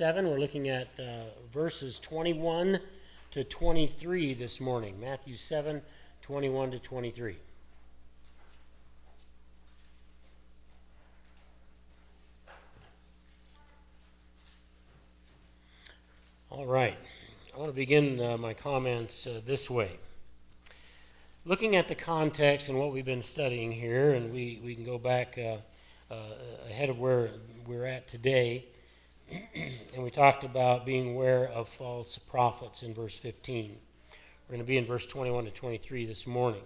7. We're looking at verses 21 to 23 this morning. Matthew 7, 21 to 23. All right. I want to begin my comments this way. Looking at the context and what we've been studying here, and we can go back ahead of where we're at today, and we talked about being aware of false prophets in verse 15. We're going to be in verse 21 to 23 this morning.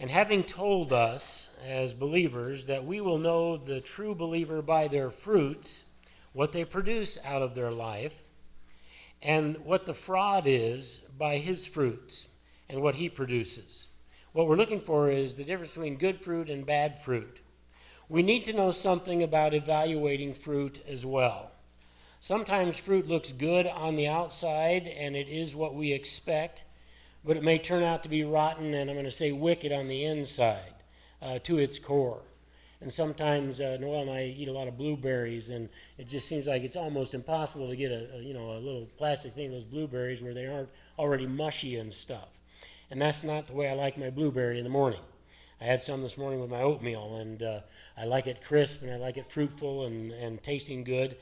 And having told us as believers that we will know the true believer by their fruits, what they produce out of their life, and what the fraud is by his fruits and what he produces. What we're looking for is the difference between good fruit and bad fruit. We need to know something about evaluating fruit as well. Sometimes fruit looks good on the outside and it is what we expect, but it may turn out to be rotten and, I'm going to say, wicked on the inside to its core. And sometimes Noel and I eat a lot of blueberries, and it just seems like it's almost impossible to get a little plastic thing of those blueberries where they aren't already mushy and stuff. And that's not the way I like my blueberry in the morning. I had some this morning with my oatmeal, and I like it crisp, and I like it fruitful and tasting good.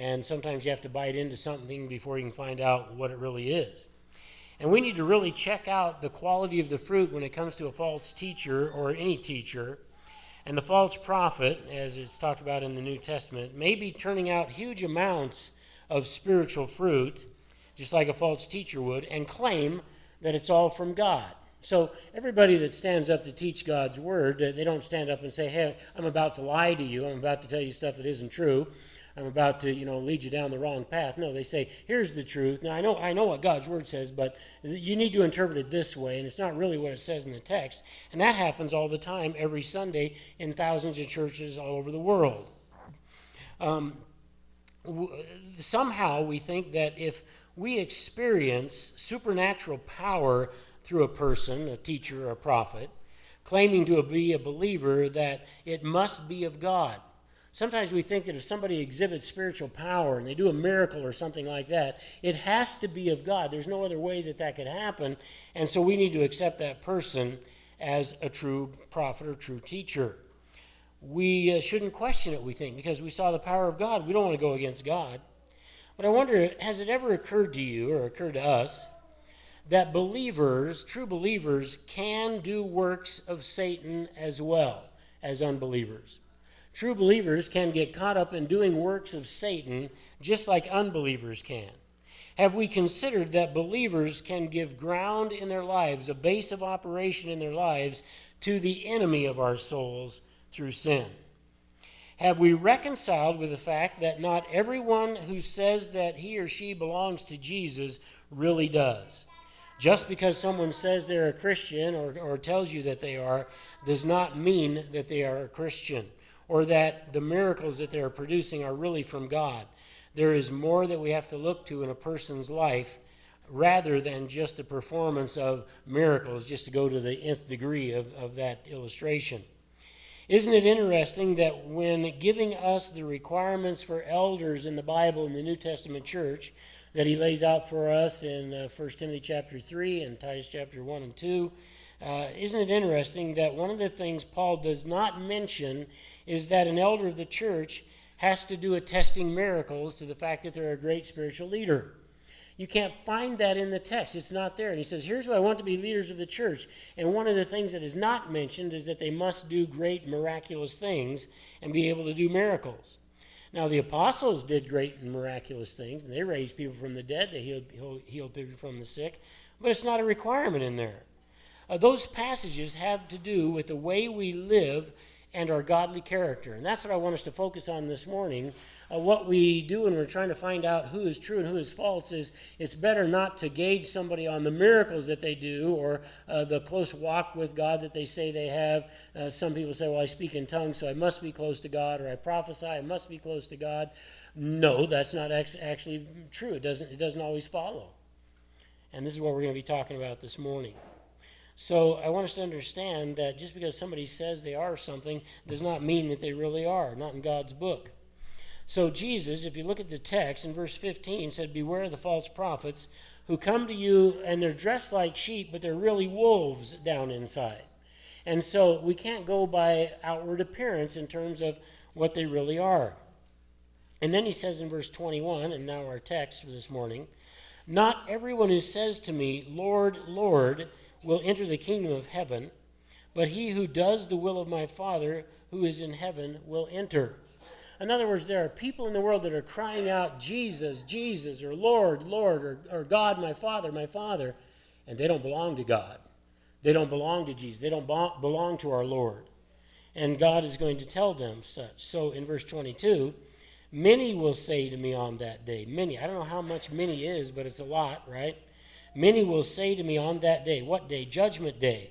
And sometimes you have to bite into something before you can find out what it really is. And we need to really check out the quality of the fruit when it comes to a false teacher or any teacher. And the false prophet, as it's talked about in the New Testament, may be turning out huge amounts of spiritual fruit, just like a false teacher would, and claim that it's all from God. So everybody that stands up to teach God's word, they don't stand up and say, hey, I'm about to lie to you. I'm about to tell you stuff that isn't true. I'm about to, lead you down the wrong path. No, they say, here's the truth. Now, I know what God's word says, but you need to interpret it this way, and it's not really what it says in the text. And that happens all the time, every Sunday, in thousands of churches all over the world. Somehow we think that if we experience supernatural power through a person, a teacher, or a prophet, claiming to be a believer, that it must be of God. Sometimes we think that if somebody exhibits spiritual power and they do a miracle or something like that, it has to be of God. There's no other way that could happen. And so we need to accept that person as a true prophet or true teacher. We shouldn't question it, we think, because we saw the power of God. We don't want to go against God. But I wonder, has it ever occurred to you or occurred to us that believers, true believers, can do works of Satan as well as unbelievers? True believers can get caught up in doing works of Satan just like unbelievers can. Have we considered that believers can give ground in their lives, a base of operation in their lives, to the enemy of our souls through sin? Have we reconciled with the fact that not everyone who says that he or she belongs to Jesus really does? Just because someone says they're a Christian or tells you that they are, does not mean that they are a Christian, or that the miracles that they're producing are really from God. There is more that we have to look to in a person's life rather than just the performance of miracles, just to go to the nth degree of that illustration. Isn't it interesting that when giving us the requirements for elders in the Bible in the New Testament church that he lays out for us in 1 Timothy chapter 3 and Titus chapter 1 and 2, isn't it interesting that one of the things Paul does not mention is that an elder of the church has to do attesting miracles to the fact that they're a great spiritual leader. You can't find that in the text. It's not there. And he says, here's what I want to be leaders of the church. And one of the things that is not mentioned is that they must do great miraculous things and be able to do miracles. Now, the apostles did great and miraculous things, and they raised people from the dead. They healed people from the sick. But it's not a requirement in there. Those passages have to do with the way we live and our godly character. And that's what I want us to focus on this morning. What we do when we're trying to find out who is true and who is false is it's better not to gauge somebody on the miracles that they do or the close walk with God that they say they have. Some people say, well, I speak in tongues, so I must be close to God, or I prophesy, I must be close to God. No, that's not actually true. It doesn't always follow. And this is what we're going to be talking about this morning. So I want us to understand that just because somebody says they are something does not mean that they really are, not in God's book. So Jesus, if you look at the text in verse 15, said, "Beware of the false prophets who come to you and they're dressed like sheep, but they're really wolves down inside." And so we can't go by outward appearance in terms of what they really are. And then he says in verse 21, and now our text for this morning, "Not everyone who says to me, 'Lord, Lord,' will enter the kingdom of heaven, but he who does the will of my Father who is in heaven will enter." In other words, there are people in the world that are crying out, "Jesus, Jesus," or "Lord, Lord," or "God, my Father, my Father," and they don't belong to God. They don't belong to Jesus. They don't belong to our Lord. And God is going to tell them such. So in verse 22, "Many will say to me on that day," many, I don't know how much many is, but it's a lot, right? "Many will say to me on that day," what day? Judgment day.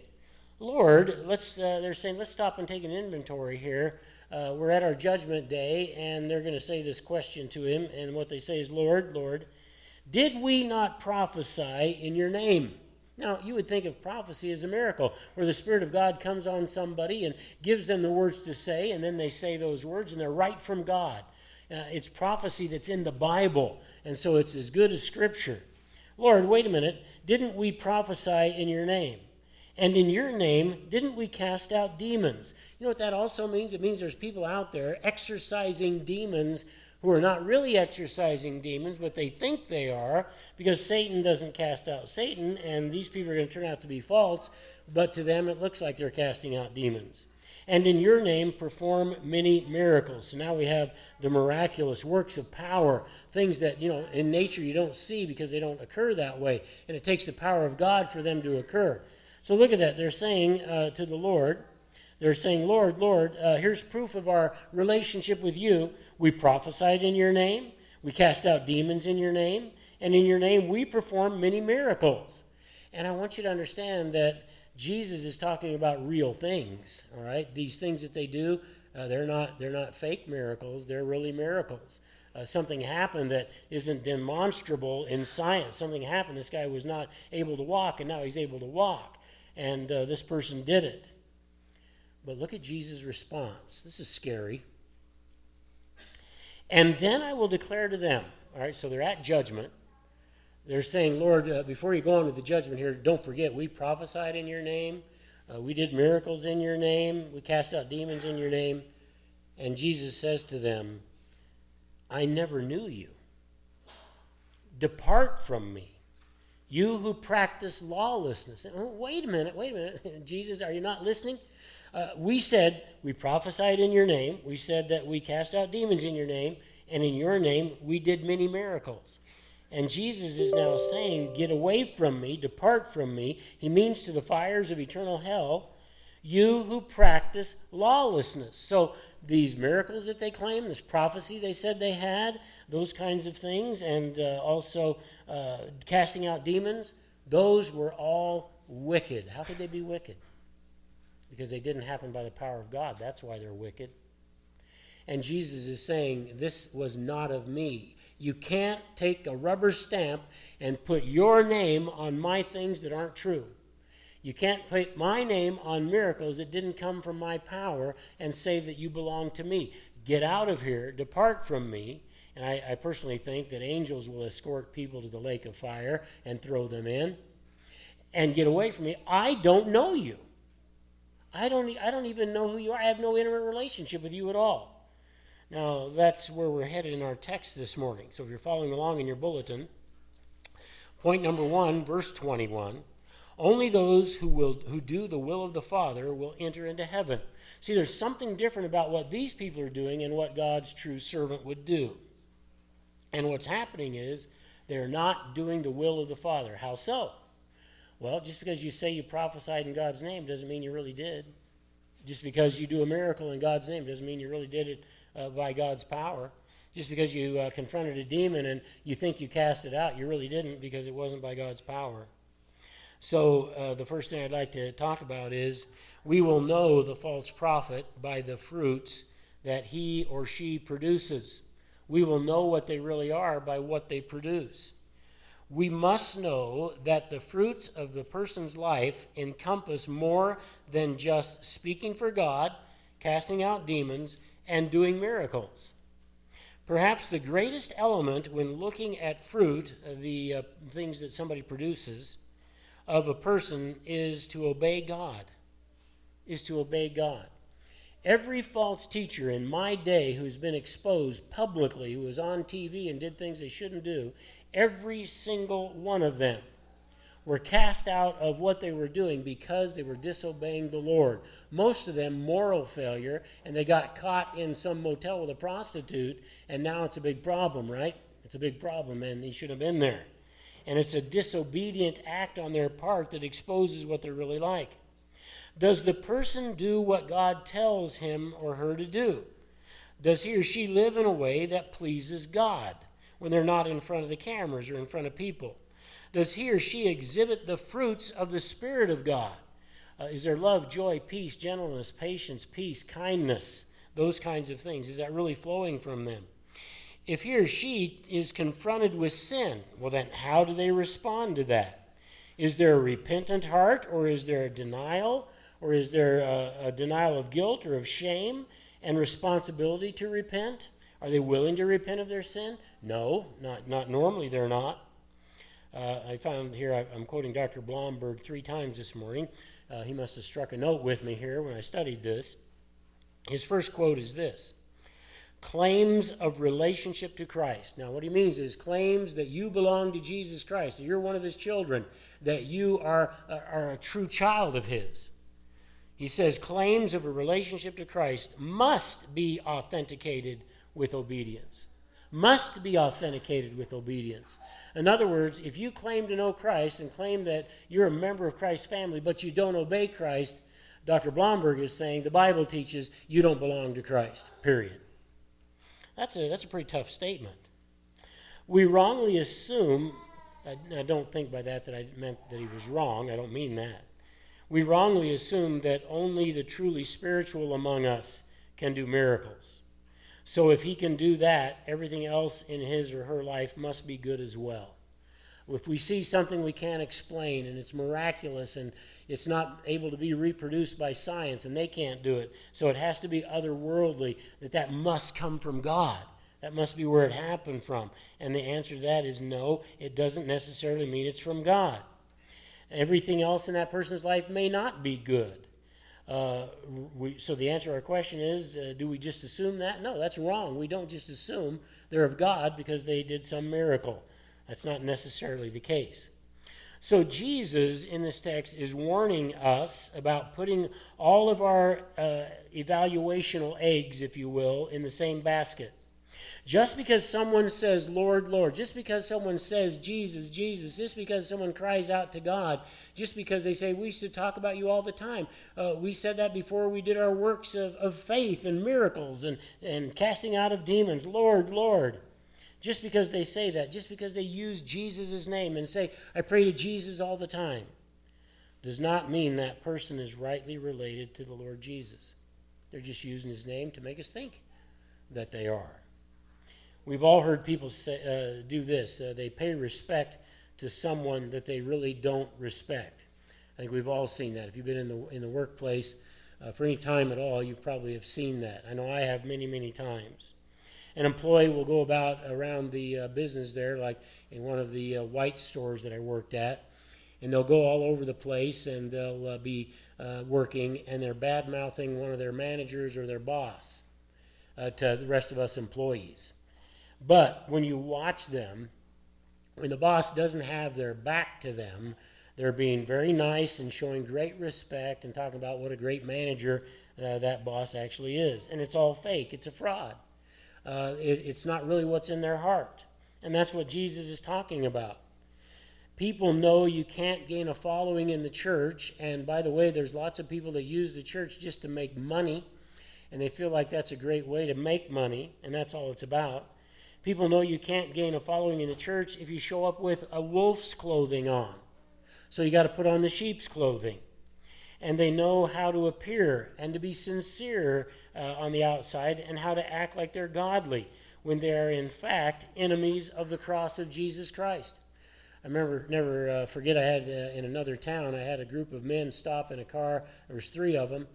"Lord," they're saying, let's stop and take an inventory here. We're at our judgment day, and they're going to say this question to him, and what they say is, "Lord, Lord, did we not prophesy in your name?" Now, you would think of prophecy as a miracle, where the Spirit of God comes on somebody and gives them the words to say, and then they say those words, and they're right from God. It's prophecy that's in the Bible, and so it's as good as Scripture. "Lord, wait a minute, didn't we prophesy in your name? And in your name, didn't we cast out demons?" You know what that also means? It means there's people out there exercising demons who are not really exercising demons, but they think they are, because Satan doesn't cast out Satan, and these people are going to turn out to be false, but to them it looks like they're casting out demons. "And in your name perform many miracles." So now we have the miraculous works of power, things that, you know, in nature you don't see because they don't occur that way, and it takes the power of God for them to occur. So look at that. They're saying to the Lord, they're saying, "Lord, Lord, here's proof of our relationship with you. We prophesied in your name, we cast out demons in your name, and in your name we perform many miracles." And I want you to understand that Jesus is talking about real things, all right? These things that they do, they're not fake miracles. They're really miracles. Something happened that isn't demonstrable in science. Something happened. This guy was not able to walk, and now he's able to walk. And this person did it. But look at Jesus' response. This is scary. "And then I will declare to them," all right, so they're at judgment. They're saying, "Lord, before you go on with the judgment here, don't forget, we prophesied in your name. We did miracles in your name. We cast out demons in your name." And Jesus says to them, "I never knew you. Depart from me, you who practice lawlessness." And, "Oh, wait a minute. Jesus, are you not listening? We said we prophesied in your name. We said that we cast out demons in your name. And in your name, we did many miracles." And Jesus is now saying, "Get away from me, depart from me." He means to the fires of eternal hell, "you who practice lawlessness." So these miracles that they claim, this prophecy they said they had, those kinds of things, and also casting out demons, those were all wicked. How could they be wicked? Because they didn't happen by the power of God. That's why they're wicked. And Jesus is saying, "This was not of me. You can't take a rubber stamp and put your name on my things that aren't true. You can't put my name on miracles that didn't come from my power and say that you belong to me. Get out of here, depart from me." And I personally think that angels will escort people to the lake of fire and throw them in. "And get away from me. I don't know you. I don't even know who you are. I have no intimate relationship with you at all." Now, that's where we're headed in our text this morning. So if you're following along in your bulletin, point number 1, verse 21, "Only those who do the will of the Father will enter into heaven." See, there's something different about what these people are doing and what God's true servant would do. And what's happening is they're not doing the will of the Father. How so? Well, just because you say you prophesied in God's name doesn't mean you really did. Just because you do a miracle in God's name doesn't mean you really did it by God's power. Just because you confronted a demon and you think you cast it out, you really didn't, because it wasn't by God's power. So the first thing I'd like to talk about is we will know the false prophet by the fruits that he or she produces. We will know what they really are by what they produce. We must know that the fruits of the person's life encompass more than just speaking for God, casting out demons, and doing miracles. Perhaps the greatest element when looking at fruit, the things that somebody produces, of a person is to obey God, is to obey God. Every false teacher in my day who's been exposed publicly, who was on TV and did things they shouldn't do, every single one of them were cast out of what they were doing because they were disobeying the Lord. Most of them moral failure, and they got caught in some motel with a prostitute, and now it's a big problem, right? It's a big problem, and he should have been there. And it's a disobedient act on their part that exposes what they're really like. Does the person do what God tells him or her to do? Does he or she live in a way that pleases God when they're not in front of the cameras or in front of people? Does he or she exhibit the fruits of the Spirit of God? Is there love, joy, peace, gentleness, patience, peace, kindness, those kinds of things? Is that really flowing from them? If he or she is confronted with sin, well then how do they respond to that? Is there a repentant heart, or is there a denial? Or is there a denial of guilt or of shame and responsibility to repent? Are they willing to repent of their sin? No, not normally they're not. I found here, I'm quoting Dr. Blomberg 3 times this morning. He must have struck a note with me here when I studied this. His first quote is this: claims of relationship to Christ. Now what he means is claims that you belong to Jesus Christ, that you're one of his children, that you are a true child of his. He says claims of a relationship to Christ must be authenticated with obedience. Must be authenticated with obedience. In other words, if you claim to know Christ and claim that you're a member of Christ's family, but you don't obey Christ, Dr. Blomberg is saying the Bible teaches you don't belong to Christ, period. That's a pretty tough statement. We wrongly assume, I don't think by that I meant that he was wrong, I don't mean that. We wrongly assume that only the truly spiritual among us can do miracles. So if he can do that, everything else in his or her life must be good as well. If we see something we can't explain and it's miraculous and it's not able to be reproduced by science and they can't do it, so it has to be otherworldly, that must come from God. That must be where it happened from. And the answer to that is no, it doesn't necessarily mean it's from God. Everything else in that person's life may not be good. So the answer to our question is, do we just assume that? No, that's wrong. We don't just assume they're of God because they did some miracle. That's not necessarily the case. So Jesus in this text is warning us about putting all of our evaluational eggs, if you will, in the same basket. Just because someone says, Lord, Lord, just because someone says, Jesus, Jesus, just because someone cries out to God, just because they say, we used to talk about you all the time. We said that before we did our works of faith and miracles and casting out of demons, Lord, Lord. Just because they say that, just because they use Jesus' name and say, I pray to Jesus all the time, does not mean that person is rightly related to the Lord Jesus. They're just using his name to make us think that they are. We've all heard people say, do this. They pay respect to someone that they really don't respect. I think we've all seen that. If you've been in the workplace for any time at all, you probably have seen that. I know I have many, many times. An employee will go around the business there, like in one of the white stores that I worked at, and they'll go all over the place and they'll be working, and they're bad-mouthing one of their managers or their boss to the rest of us employees. But when you watch them, when the boss doesn't have their back to them, they're being very nice and showing great respect and talking about what a great manager that boss actually is. And it's all fake. It's a fraud. It's not really what's in their heart. And that's what Jesus is talking about. People know you can't gain a following in the church. And by the way, there's lots of people that use the church just to make money. And they feel like that's a great way to make money. And that's all it's about. People know you can't gain a following in the church if you show up with a wolf's clothing on. So you got to put on the sheep's clothing. And they know how to appear and to be sincere on the outside and how to act like they're godly when they are, in fact, enemies of the cross of Jesus Christ. I never forget, I had in another town, I had a group of men stop in a car. There was 3 of them,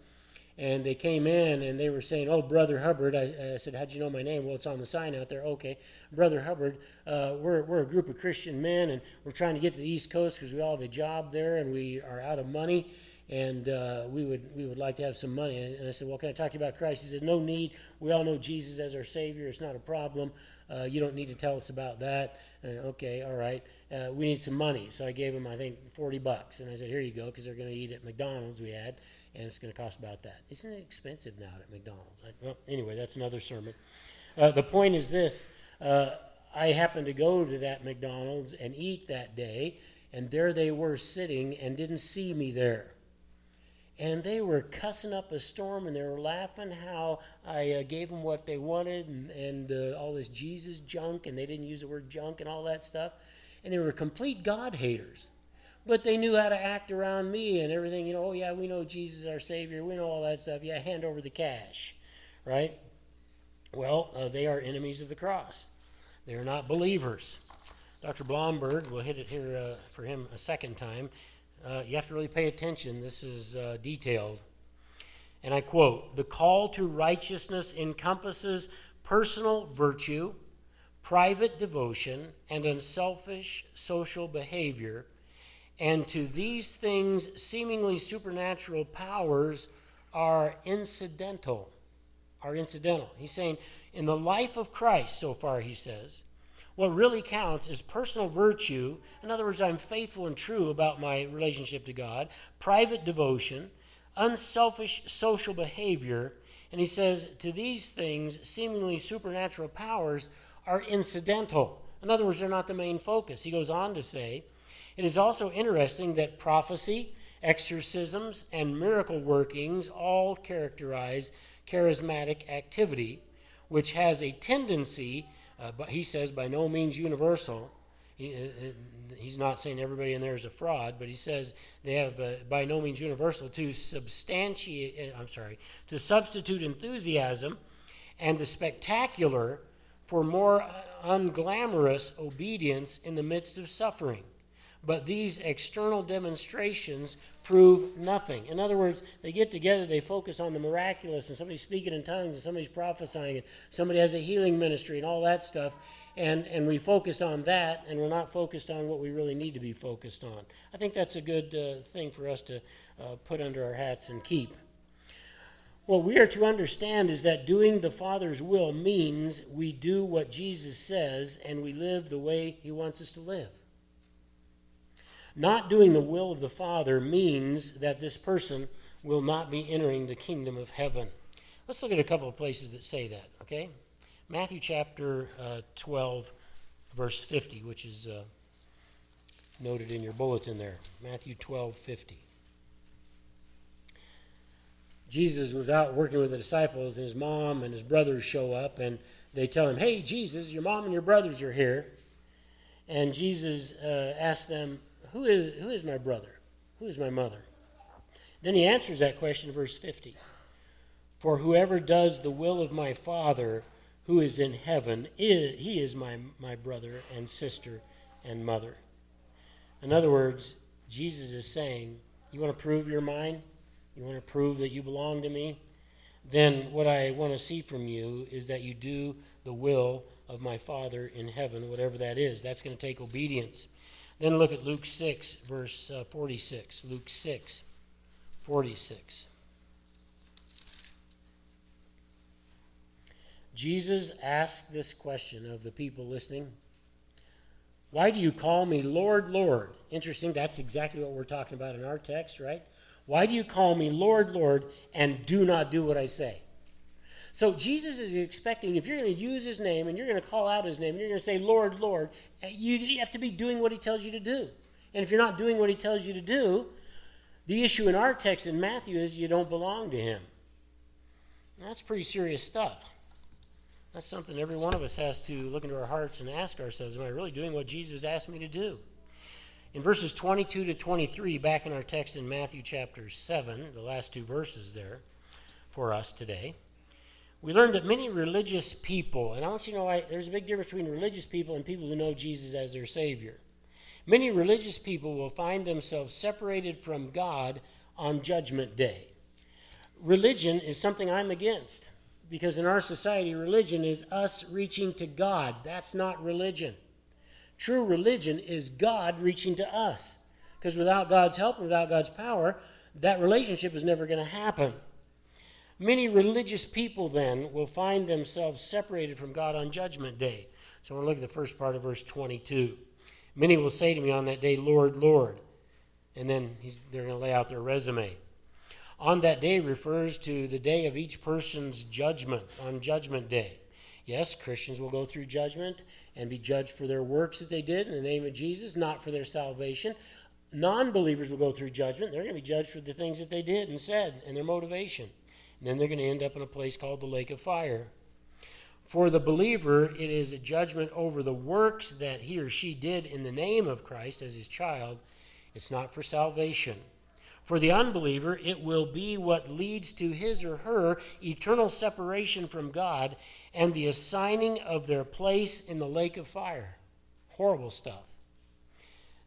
And they came in, and they were saying, "Oh, Brother Hubbard." I said, "How'd you know my name?" "Well, it's on the sign out there." "Okay, Brother Hubbard, we're a group of Christian men, and we're trying to get to the East Coast because we all have a job there, and we are out of money, and we would like to have some money." And I said, "Well, can I talk to you about Christ?" He said, "No need. We all know Jesus as our Savior. It's not a problem. You don't need to tell us about that." "Okay, all right. We need some money." So I gave him, I think, $40. And I said, "Here you go," because they're going to eat at McDonald's we had. And it's going to cost about that. Isn't it expensive now at McDonald's? Well, anyway, that's another sermon. The point is this. I happened to go to that McDonald's and eat that day, and there they were sitting and didn't see me there. And they were cussing up a storm, and they were laughing how I gave them what they wanted and all this Jesus junk, and they didn't use the word junk and all that stuff. And they were complete God haters. But they knew how to act around me and everything. You know, "Oh, yeah, we know Jesus, our Savior. We know all that stuff. Yeah, hand over the cash," right? Well, they are enemies of the cross. They are not believers. Dr. Blomberg, we'll hit it here for him a second time. You have to really pay attention. This is detailed. And I quote, "The call to righteousness encompasses personal virtue, private devotion, and unselfish social behavior. And to these things, seemingly supernatural powers are incidental." Are incidental. He's saying, in the life of Christ, so far, he says, what really counts is personal virtue. In other words, I'm faithful and true about my relationship to God, private devotion, unselfish social behavior. And he says, to these things, seemingly supernatural powers are incidental. In other words, they're not the main focus. He goes on to say, "It is also interesting that prophecy, exorcisms, and miracle workings all characterize charismatic activity, which has a tendency," but he says by no means universal. He's not saying everybody in there is a fraud, but he says they have by no means universal to substitute enthusiasm and the spectacular for more unglamorous obedience in the midst of suffering. But these external demonstrations prove nothing." In other words, they get together, they focus on the miraculous, and somebody's speaking in tongues, and somebody's prophesying, and somebody has a healing ministry and all that stuff, and we focus on that, and we're not focused on what we really need to be focused on. I think that's a good thing for us to put under our hats and keep. What we are to understand is that doing the Father's will means we do what Jesus says, and we live the way he wants us to live. Not doing the will of the Father means that this person will not be entering the kingdom of heaven. Let's look at a couple of places that say that, okay? Matthew chapter 12, verse 50, which is noted in your bulletin there. Matthew 12:50. Jesus was out working with the disciples, and his mom and his brothers show up, and they tell him, "Hey, Jesus, your mom and your brothers are here." And Jesus asked them, Who is my brother? Who is my mother? Then he answers that question in verse 50. "For whoever does the will of my Father who is in heaven, he is my brother and sister and mother." In other words, Jesus is saying, you want to prove you're mine? You want to prove that you belong to me? Then what I want to see from you is that you do the will of my Father in heaven, whatever that is. That's going to take obedience. Then look at Luke 6, verse 46. Luke 6, 46. Jesus asked this question of the people listening. "Why do you call me Lord, Lord?" Interesting, that's exactly what we're talking about in our text, right? "Why do you call me Lord, Lord, and do not do what I say?" So Jesus is expecting, if you're going to use his name and you're going to call out his name and you're going to say, "Lord, Lord," you have to be doing what he tells you to do. And if you're not doing what he tells you to do, the issue in our text in Matthew is you don't belong to him. And that's pretty serious stuff. That's something every one of us has to look into our hearts and ask ourselves, am I really doing what Jesus asked me to do? In verses 22 to 23, back in our text in Matthew chapter 7, the last two verses there for us today, we learned that many religious people, and I want you to know there's a big difference between religious people and people who know Jesus as their Savior. Many religious people will find themselves separated from God on Judgment Day. religion is something I'm against, because in our society, religion is us reaching to God. That's not religion. True religion is God reaching to us, because without God's help and without God's power, that relationship is never going to happen. Many religious people then will find themselves separated from God on Judgment Day. So we're going to look at the first part of verse 22. Many will say to me on that day, Lord, Lord. And then they're going to lay out their resume. On that day refers to the day of each person's judgment, on Judgment Day. Yes, Christians will go through judgment and be judged for their works that they did in the name of Jesus, not for their salvation. Non-believers will go through judgment. They're going to be judged for the things that they did and said and their motivation. And then they're going to end up in a place called the lake of fire. For the believer, it is a judgment over the works that he or she did in the name of Christ as his child. It's not for salvation. For the unbeliever, it will be what leads to his or her eternal separation from God and the assigning of their place in the lake of fire. Horrible stuff.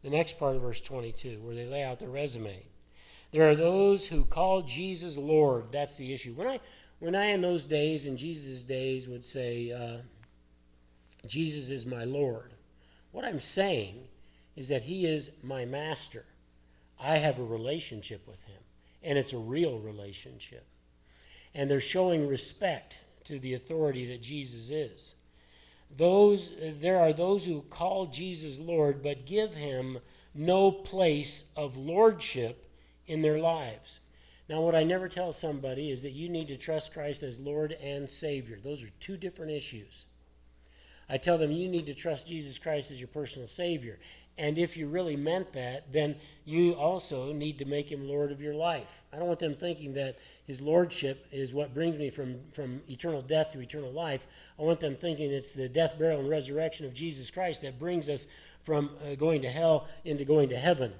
The next part of verse 22, where they lay out their resume. There are those who call Jesus Lord. That's the issue. When I in those days, in Jesus' days, would say, Jesus is my Lord, what I'm saying is that he is my master. I have a relationship with him, and it's a real relationship. And they're showing respect to the authority that Jesus is. There are those who call Jesus Lord, but give him no place of lordship in their lives. Now, what I never tell somebody is that you need to trust Christ as Lord and Savior. Those are two different issues. I tell them you need to trust Jesus Christ as your personal Savior. And if you really meant that, then you also need to make him Lord of your life. I don't want them thinking that his lordship is what brings me from eternal death to eternal life. I want them thinking it's the death, burial, and resurrection of Jesus Christ that brings us from going to hell into going to heaven.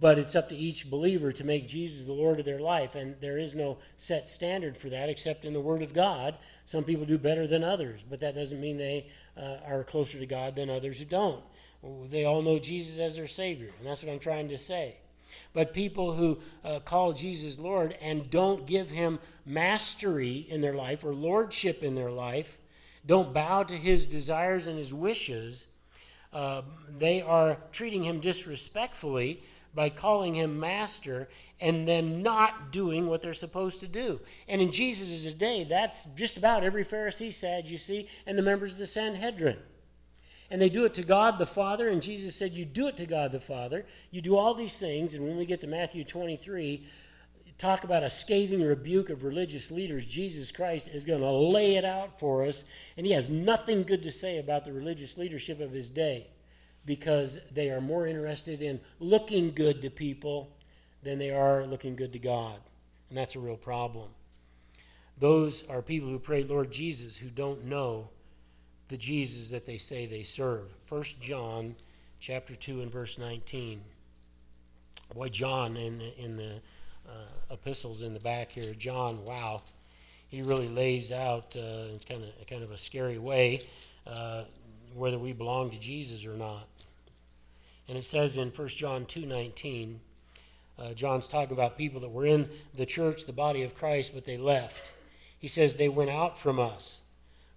But it's up to each believer to make Jesus the Lord of their life, and there is no set standard for that except in the Word of God. Some people do better than others, but that doesn't mean they are closer to God than others who don't. They all know Jesus as their Savior, and that's what I'm trying to say. But people who call Jesus Lord and don't give him mastery in their life or lordship in their life, don't bow to his desires and his wishes, they are treating him disrespectfully by calling him master and then not doing what they're supposed to do. And in Jesus' day, that's just about every Pharisee, Sadducee, and the members of the Sanhedrin. And they do it to God the Father, and Jesus said, you do it to God the Father. You do all these things, and when we get to Matthew 23, talk about a scathing rebuke of religious leaders. Jesus Christ is going to lay it out for us, and he has nothing good to say about the religious leadership of his day, because they are more interested in looking good to people than they are looking good to God. And that's a real problem. Those are people who pray, Lord Jesus, who don't know the Jesus that they say they serve. 1 John chapter 2 and verse 19. Boy, John in the epistles in the back here, John, wow, he really lays out in kind of a scary way whether we belong to Jesus or not. And it says in 1 John 2:19, John's talking about people that were in the church, the body of Christ, but they left. He says they went out from us,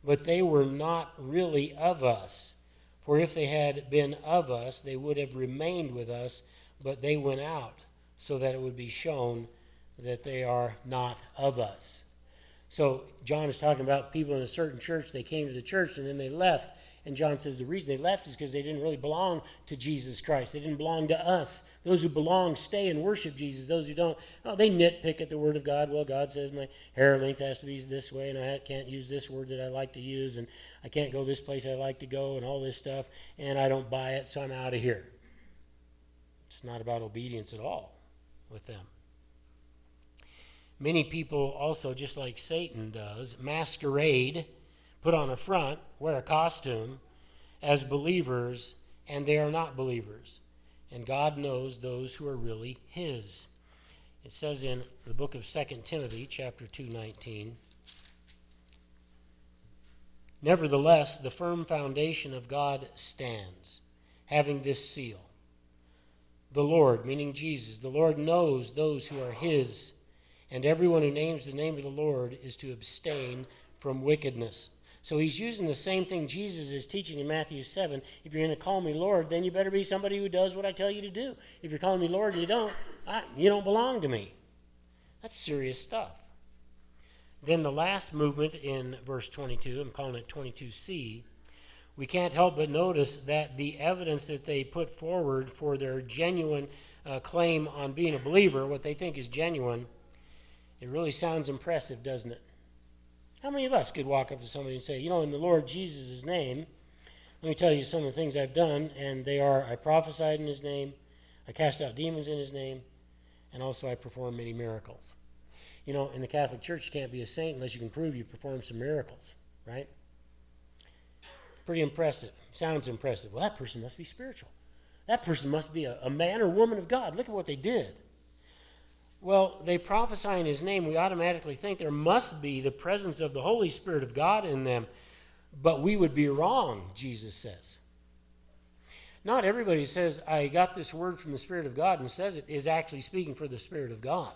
but they were not really of us. For if they had been of us, they would have remained with us, but they went out so that it would be shown that they are not of us. So John is talking about people in a certain church. They came to the church and then they left. And John says the reason they left is because they didn't really belong to Jesus Christ. They didn't belong to us. Those who belong stay and worship Jesus. Those who don't, they nitpick at the Word of God. Well, God says my hair length has to be this way, and I can't use this word that I like to use, and I can't go this place I like to go, and all this stuff, and I don't buy it, so I'm out of here. It's not about obedience at all with them. Many people also, just like Satan does, masquerade, put on a front, wear a costume as believers, and they are not believers. And God knows those who are really his. It says in the book of 2 Timothy, chapter 2:19, nevertheless, the firm foundation of God stands, having this seal. The Lord, meaning Jesus, the Lord knows those who are his, and everyone who names the name of the Lord is to abstain from wickedness. So he's using the same thing Jesus is teaching in Matthew 7. If you're going to call me Lord, then you better be somebody who does what I tell you to do. If you're calling me Lord and you don't, you don't belong to me. That's serious stuff. Then the last movement in verse 22, I'm calling it 22C, we can't help but notice that the evidence that they put forward for their genuine claim on being a believer, what they think is genuine, it really sounds impressive, doesn't it? How many of us could walk up to somebody and say, you know, in the Lord Jesus' name, let me tell you some of the things I've done, and they are, I prophesied in his name, I cast out demons in his name, and also I performed many miracles. You know, in the Catholic Church, you can't be a saint unless you can prove you perform some miracles, right? Pretty impressive. Sounds impressive. Well, that person must be spiritual. That person must be a man or woman of God. Look at what they did. Well, they prophesy in his name. We automatically think there must be the presence of the Holy Spirit of God in them. But we would be wrong, Jesus says. Not everybody who says, I got this word from the Spirit of God and says it, is actually speaking for the Spirit of God.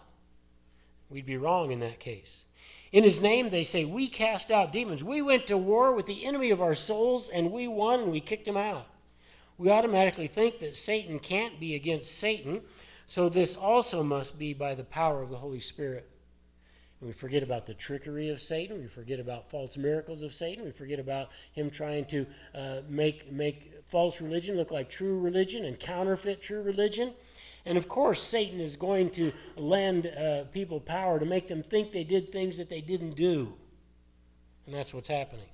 We'd be wrong in that case. In his name, they say, we cast out demons. We went to war with the enemy of our souls, and we won, and we kicked him out. We automatically think that Satan can't be against Satan, so this also must be by the power of the Holy Spirit. And we forget about the trickery of Satan. We forget about false miracles of Satan. We forget about him trying to make false religion look like true religion and counterfeit true religion. And of course, Satan is going to lend people power to make them think they did things that they didn't do. And that's what's happening.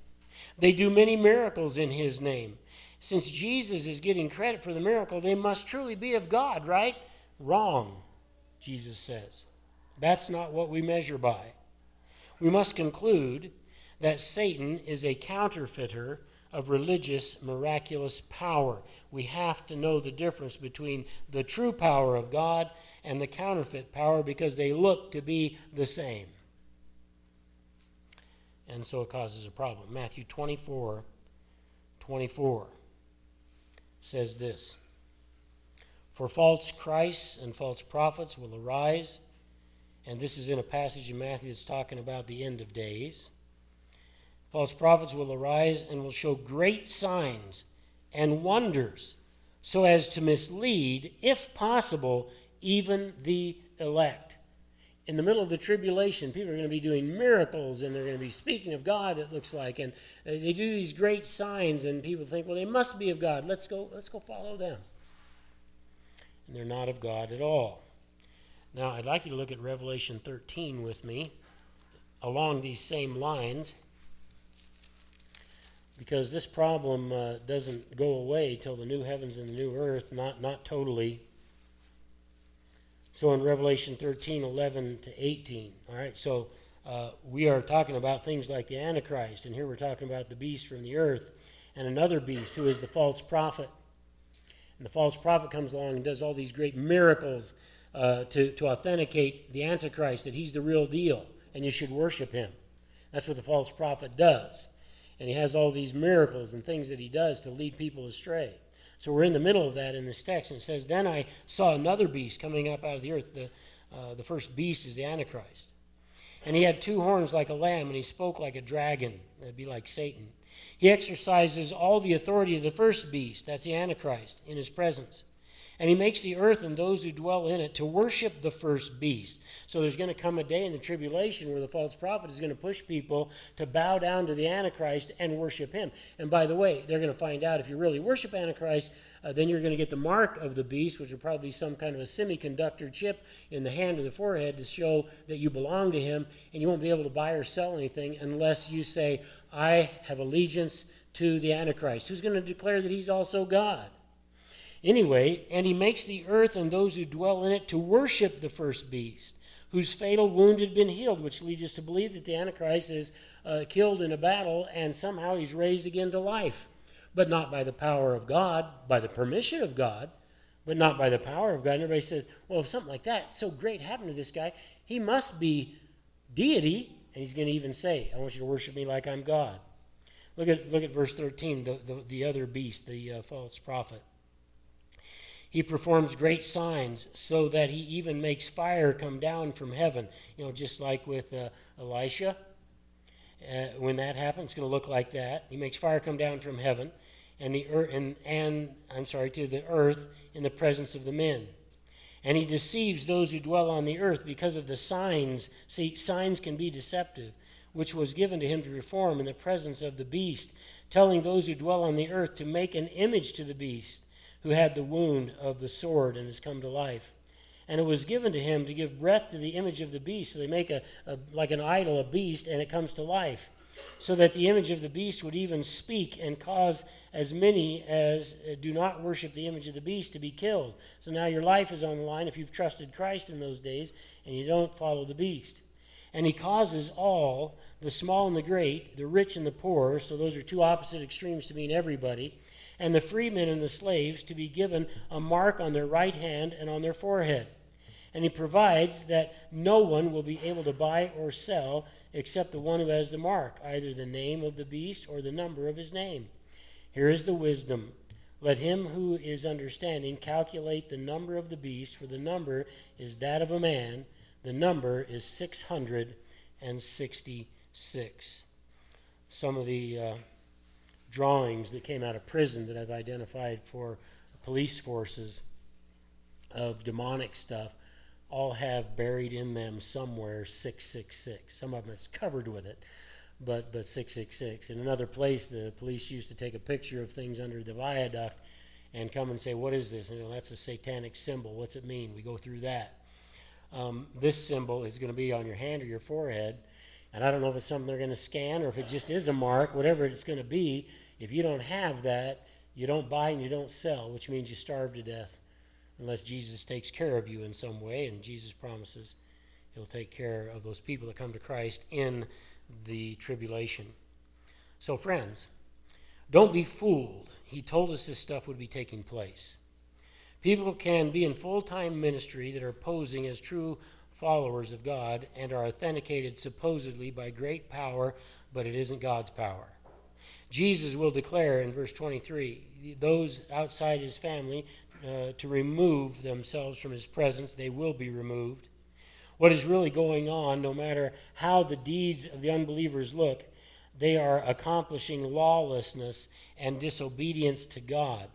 They do many miracles in his name. Since Jesus is getting credit for the miracle, they must truly be of God, right? Wrong, Jesus says. That's not what we measure by. We must conclude that Satan is a counterfeiter of religious miraculous power. We have to know the difference between the true power of God and the counterfeit power because they look to be the same. And so it causes a problem. Matthew 24:24 says this, for false Christs and false prophets will arise, and this is in a passage in Matthew that's talking about the end of days. False prophets will arise and will show great signs and wonders so as to mislead, if possible, even the elect. In the middle of the tribulation, people are going to be doing miracles and they're going to be speaking of God, it looks like. And they do these great signs and people think, well, they must be of God. Let's go follow them. And they're not of God at all. Now, I'd like you to look at Revelation 13 with me along these same lines, because this problem doesn't go away till the new heavens and the new earth, not totally. So in Revelation 13:11-18, all right, so we are talking about things like the Antichrist, and here we're talking about the beast from the earth and another beast who is the false prophet. And the false prophet comes along and does all these great miracles to authenticate the Antichrist, that he's the real deal, and you should worship him. That's what the false prophet does. And he has all these miracles and things that he does to lead people astray. So we're in the middle of that in this text. And it says, then I saw another beast coming up out of the earth. The first beast is the Antichrist. And he had two horns like a lamb, and he spoke like a dragon. That'd be like Satan. He exercises all the authority of the first beast, that's the Antichrist, in his presence. And he makes the earth and those who dwell in it to worship the first beast. So there's going to come a day in the tribulation where the false prophet is going to push people to bow down to the Antichrist and worship him. And by the way, they're going to find out if you really worship Antichrist, then you're going to get the mark of the beast, which will probably be some kind of a semiconductor chip in the hand or the forehead to show that you belong to him, and you won't be able to buy or sell anything unless you say, I have allegiance to the Antichrist. Who's going to declare that he's also God? Anyway, and he makes the earth and those who dwell in it to worship the first beast, whose fatal wound had been healed, which leads us to believe that the Antichrist is killed in a battle and somehow he's raised again to life, but not by the power of God, by the permission of God, but not by the power of God. And everybody says, well, if something like that so great happened to this guy, he must be deity, and he's going to even say, I want you to worship me like I'm God. Look at verse 13, the other beast, the false prophet. He performs great signs so that he even makes fire come down from heaven. You know, just like with Elisha. When that happens, it's going to look like that. He makes fire come down from heaven to the earth in the presence of the men. And he deceives those who dwell on the earth because of the signs. See, signs can be deceptive, which was given to him to perform in the presence of the beast, telling those who dwell on the earth to make an image to the beast who had the wound of the sword and has come to life. And it was given to him to give breath to the image of the beast. So they make like an idol, a beast, and it comes to life, so that the image of the beast would even speak and cause as many as do not worship the image of the beast to be killed. So now your life is on the line if you've trusted Christ in those days and you don't follow the beast. And he causes all, the small and the great, the rich and the poor, so those are two opposite extremes to mean everybody, and the freemen and the slaves to be given a mark on their right hand and on their forehead. And he provides that no one will be able to buy or sell except the one who has the mark, either the name of the beast or the number of his name. Here is the wisdom. Let him who is understanding calculate the number of the beast, for the number is that of a man. The number is 666. Some of the drawings that came out of prison that I've identified for police forces of demonic stuff all have buried in them somewhere 666. Some of them it's covered with it, but 666. In another place, the police used to take a picture of things under the viaduct and come and say, "What is this?" And that's a satanic symbol. What's it mean? We go through that. This symbol is going to be on your hand or your forehead, and I don't know if it's something they're going to scan or if it just is a mark. Whatever it's going to be, if you don't have that, you don't buy and you don't sell, which means you starve to death. Unless Jesus takes care of you in some way, and Jesus promises he'll take care of those people that come to Christ in the tribulation. So friends, don't be fooled. He told us this stuff would be taking place. People can be in full-time ministry that are posing as true followers of God and are authenticated supposedly by great power, but it isn't God's power. Jesus will declare in verse 23, those outside his family to remove themselves from his presence, they will be removed. What is really going on, no matter how the deeds of the unbelievers look, they are accomplishing lawlessness and disobedience to God.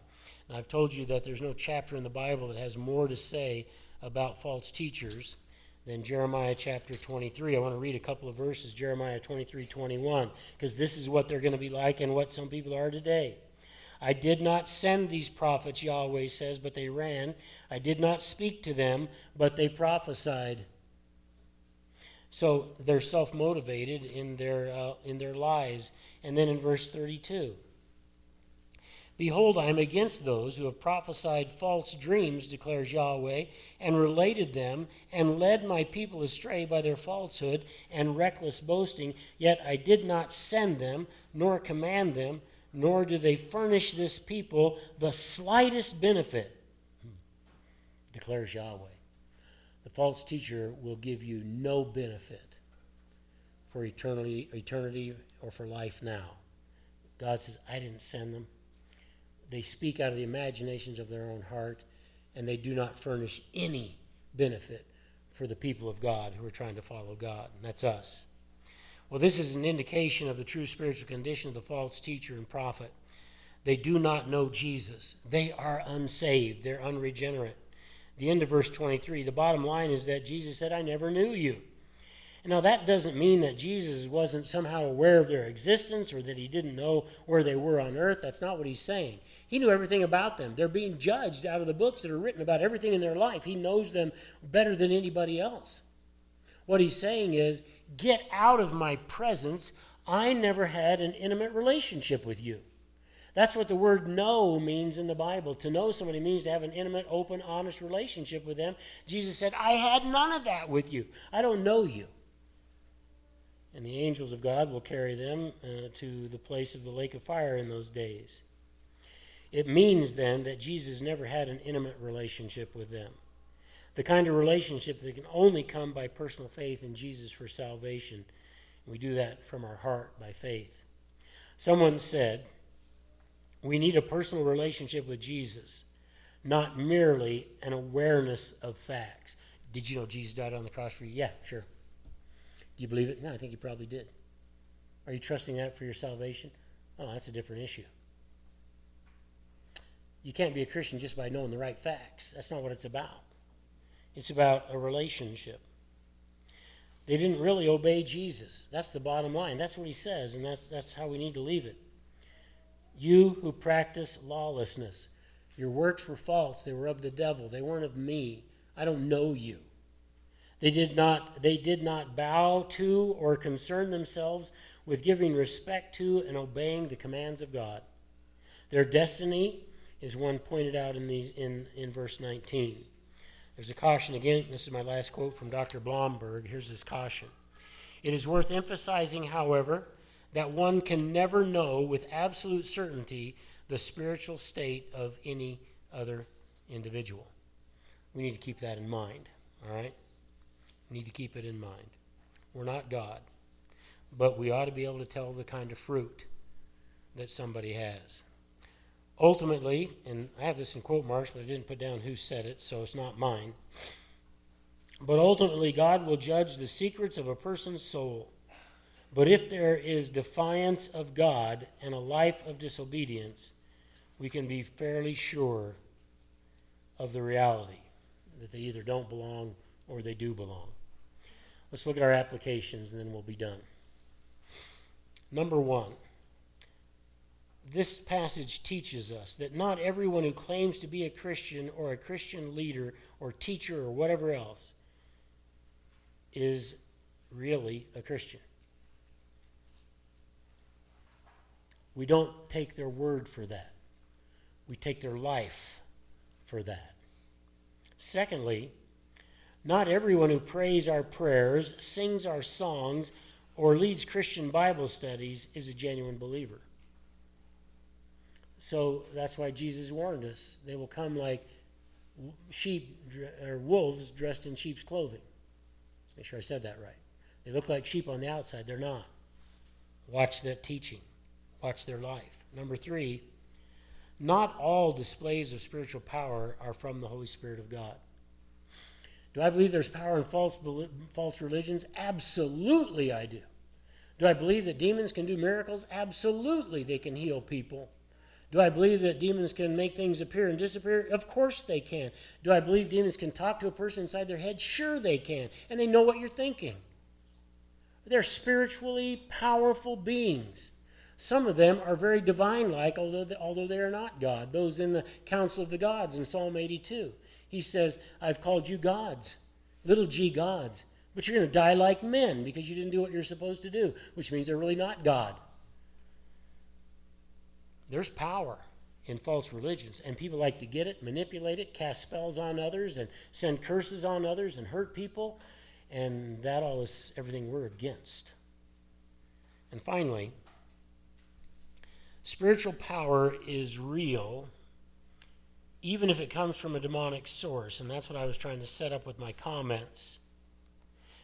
And I've told you that there's no chapter in the Bible that has more to say about false teachers than Jeremiah chapter 23. I want to read a couple of verses, Jeremiah 23:21, because this is what they're going to be like and what some people are today. I did not send these prophets, Yahweh says, but they ran. I did not speak to them, but they prophesied. So they're self-motivated in their lies. And then in verse 32, behold, I am against those who have prophesied false dreams, declares Yahweh, and related them, and led my people astray by their falsehood and reckless boasting. Yet I did not send them, nor command them, nor do they furnish this people the slightest benefit, declares Yahweh. The false teacher will give you no benefit for eternity or for life now. God says, I didn't send them. They speak out of the imaginations of their own heart, and they do not furnish any benefit for the people of God who are trying to follow God, and that's us. Well, this is an indication of the true spiritual condition of the false teacher and prophet. They do not know Jesus. They are unsaved. They're unregenerate. The end of verse 23, the bottom line is that Jesus said, I never knew you. And now that doesn't mean that Jesus wasn't somehow aware of their existence or that he didn't know where they were on earth. That's not what he's saying. He knew everything about them. They're being judged out of the books that are written about everything in their life. He knows them better than anybody else. What he's saying is, get out of my presence. I never had an intimate relationship with you. That's what the word know means in the Bible. To know somebody means to have an intimate, open, honest relationship with them. Jesus said, I had none of that with you. I don't know you. And the angels of God will carry them to the place of the lake of fire in those days. It means then that Jesus never had an intimate relationship with them. The kind of relationship that can only come by personal faith in Jesus for salvation. We do that from our heart by faith. Someone said, we need a personal relationship with Jesus not merely an awareness of facts. Did you know Jesus died on the cross for you? Yeah, sure. Do you believe it? No, I think you probably did. Are you trusting that for your salvation? Oh, that's a different issue. You can't be a Christian just by knowing the right facts. That's not what it's about. It's about a relationship. They didn't really obey Jesus. That's the bottom line. That's what he says, and that's how we need to leave it. You who practice lawlessness, your works were false. They were of the devil. They weren't of me. I don't know you. They did not bow to or concern themselves with giving respect to and obeying the commands of God. Their destiny is one pointed out in verse 19. There's a caution again. This is my last quote from Dr. Blomberg. Here's his caution. It is worth emphasizing, however, that one can never know with absolute certainty the spiritual state of any other individual. We need to keep that in mind, all right? We need to keep it in mind. We're not God, but we ought to be able to tell the kind of fruit that somebody has. Ultimately, and I have this in quote marks, but I didn't put down who said it, so it's not mine. But ultimately, God will judge the secrets of a person's soul. But if there is defiance of God and a life of disobedience, we can be fairly sure of the reality that they either don't belong or they do belong. Let's look at our applications, and then we'll be done. Number one. This passage teaches us that not everyone who claims to be a Christian or a Christian leader or teacher or whatever else is really a Christian. We don't take their word for that. We take their life for that. Secondly, not everyone who prays our prayers, sings our songs, or leads Christian Bible studies is a genuine believer. So that's why Jesus warned us. They will come like sheep or wolves dressed in sheep's clothing. Make sure I said that right. They look like sheep on the outside. They're not. Watch that teaching. Watch their life. Number three, not all displays of spiritual power are from the Holy Spirit of God. Do I believe there's power in false religions? Absolutely I do. Do I believe that demons can do miracles? Absolutely they can heal people. Do I believe that demons can make things appear and disappear? Of course they can. Do I believe demons can talk to a person inside their head? Sure they can. And they know what you're thinking. They're spiritually powerful beings. Some of them are very divine-like, although they are not God. Those in the Council of the Gods in Psalm 82. He says, I've called you gods, little g gods, but you're going to die like men because you didn't do what you're supposed to do, which means they're really not God. There's power in false religions, and people like to get it, manipulate it, cast spells on others, and send curses on others, and hurt people, and that all is everything we're against. And finally, spiritual power is real, even if it comes from a demonic source, and that's what I was trying to set up with my comments.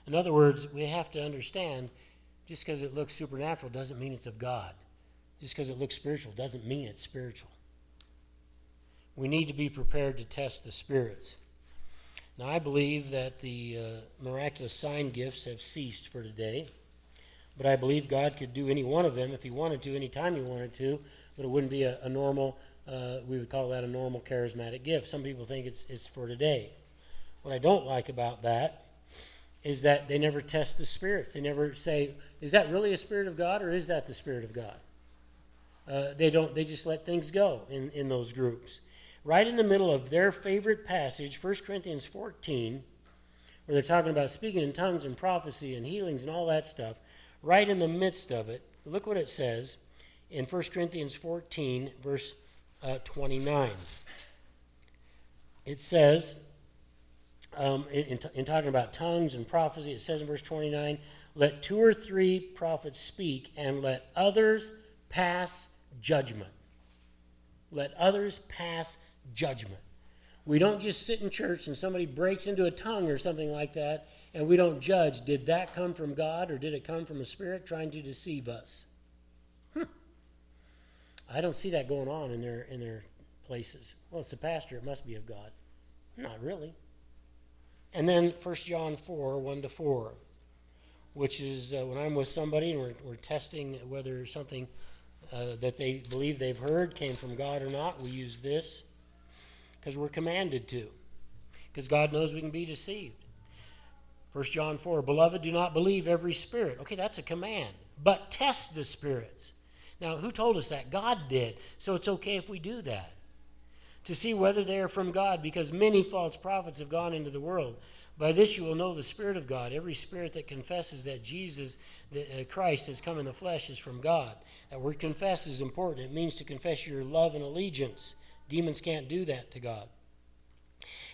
In other words, we have to understand, just because it looks supernatural doesn't mean it's of God. Just because it looks spiritual doesn't mean it's spiritual. We need to be prepared to test the spirits. Now, I believe that the miraculous sign gifts have ceased for today, but I believe God could do any one of them if he wanted to, any time he wanted to, but it wouldn't be a normal, we would call that a normal charismatic gift. Some people think it's for today. What I don't like about that is that they never test the spirits. They never say, is that really a spirit of God or is that the spirit of God? They just let things go in those groups. Right in the middle of their favorite passage, 1 Corinthians 14, where they're talking about speaking in tongues and prophecy and healings and all that stuff, right in the midst of it, look what it says in 1 Corinthians 14, verse 29. It says, in talking about tongues and prophecy, it says in verse 29, let two or three prophets speak and let others pass judgment. Let others pass judgment. We don't just sit in church and somebody breaks into a tongue or something like that, and we don't judge. Did that come from God or did it come from a spirit trying to deceive us? I don't see that going on in their places. Well, it's the pastor. It must be of God. Not really. And then 1 John 4, 1-4, which is when I'm with somebody and we're testing whether something that they believe they've heard came from God or not, we use this because we're commanded to, because God knows we can be deceived. 1 John 4, beloved, do not believe every spirit. Okay, that's a command, but test the spirits. Now, who told us that? God did, so it's okay if we do that, to see whether they are from God, because many false prophets have gone into the world. By this you will know the Spirit of God. Every spirit that confesses that Jesus, Christ, has come in the flesh is from God. That word confess is important. It means to confess your love and allegiance. Demons can't do that to God.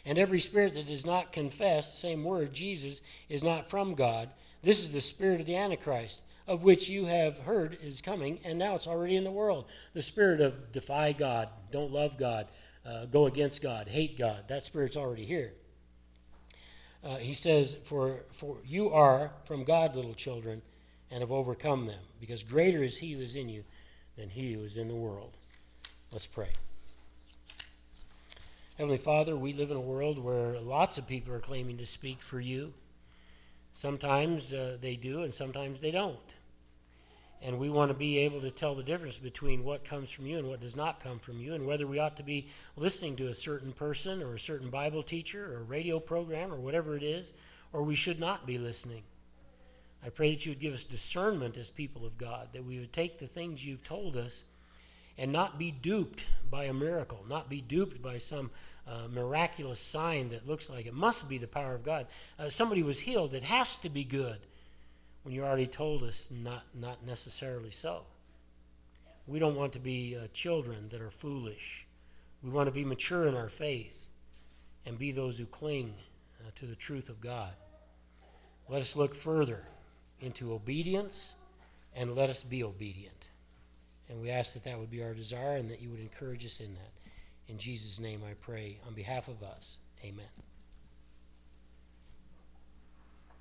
And every spirit that does not confess, same word, Jesus, is not from God. This is the spirit of the Antichrist, of which you have heard is coming, and now it's already in the world. The spirit of defy God, don't love God, go against God, hate God. That spirit's already here. He says, for you are from God, little children, and have overcome them, because greater is he who is in you than he who is in the world. Let's pray. Heavenly Father, we live in a world where lots of people are claiming to speak for you. Sometimes they do, and sometimes they don't. And we want to be able to tell the difference between what comes from you and what does not come from you, and whether we ought to be listening to a certain person or a certain Bible teacher or a radio program or whatever it is, or we should not be listening. I pray that you would give us discernment as people of God, that we would take the things you've told us and not be duped by a miracle, not be duped by some miraculous sign that looks like it must be the power of God. Somebody was healed. It has to be good. When you already told us not necessarily so. We don't want to be children that are foolish. We want to be mature in our faith and be those who cling to the truth of God. Let us look further into obedience, and let us be obedient. And we ask that that would be our desire, and that you would encourage us in that. In Jesus' name I pray on behalf of us. Amen.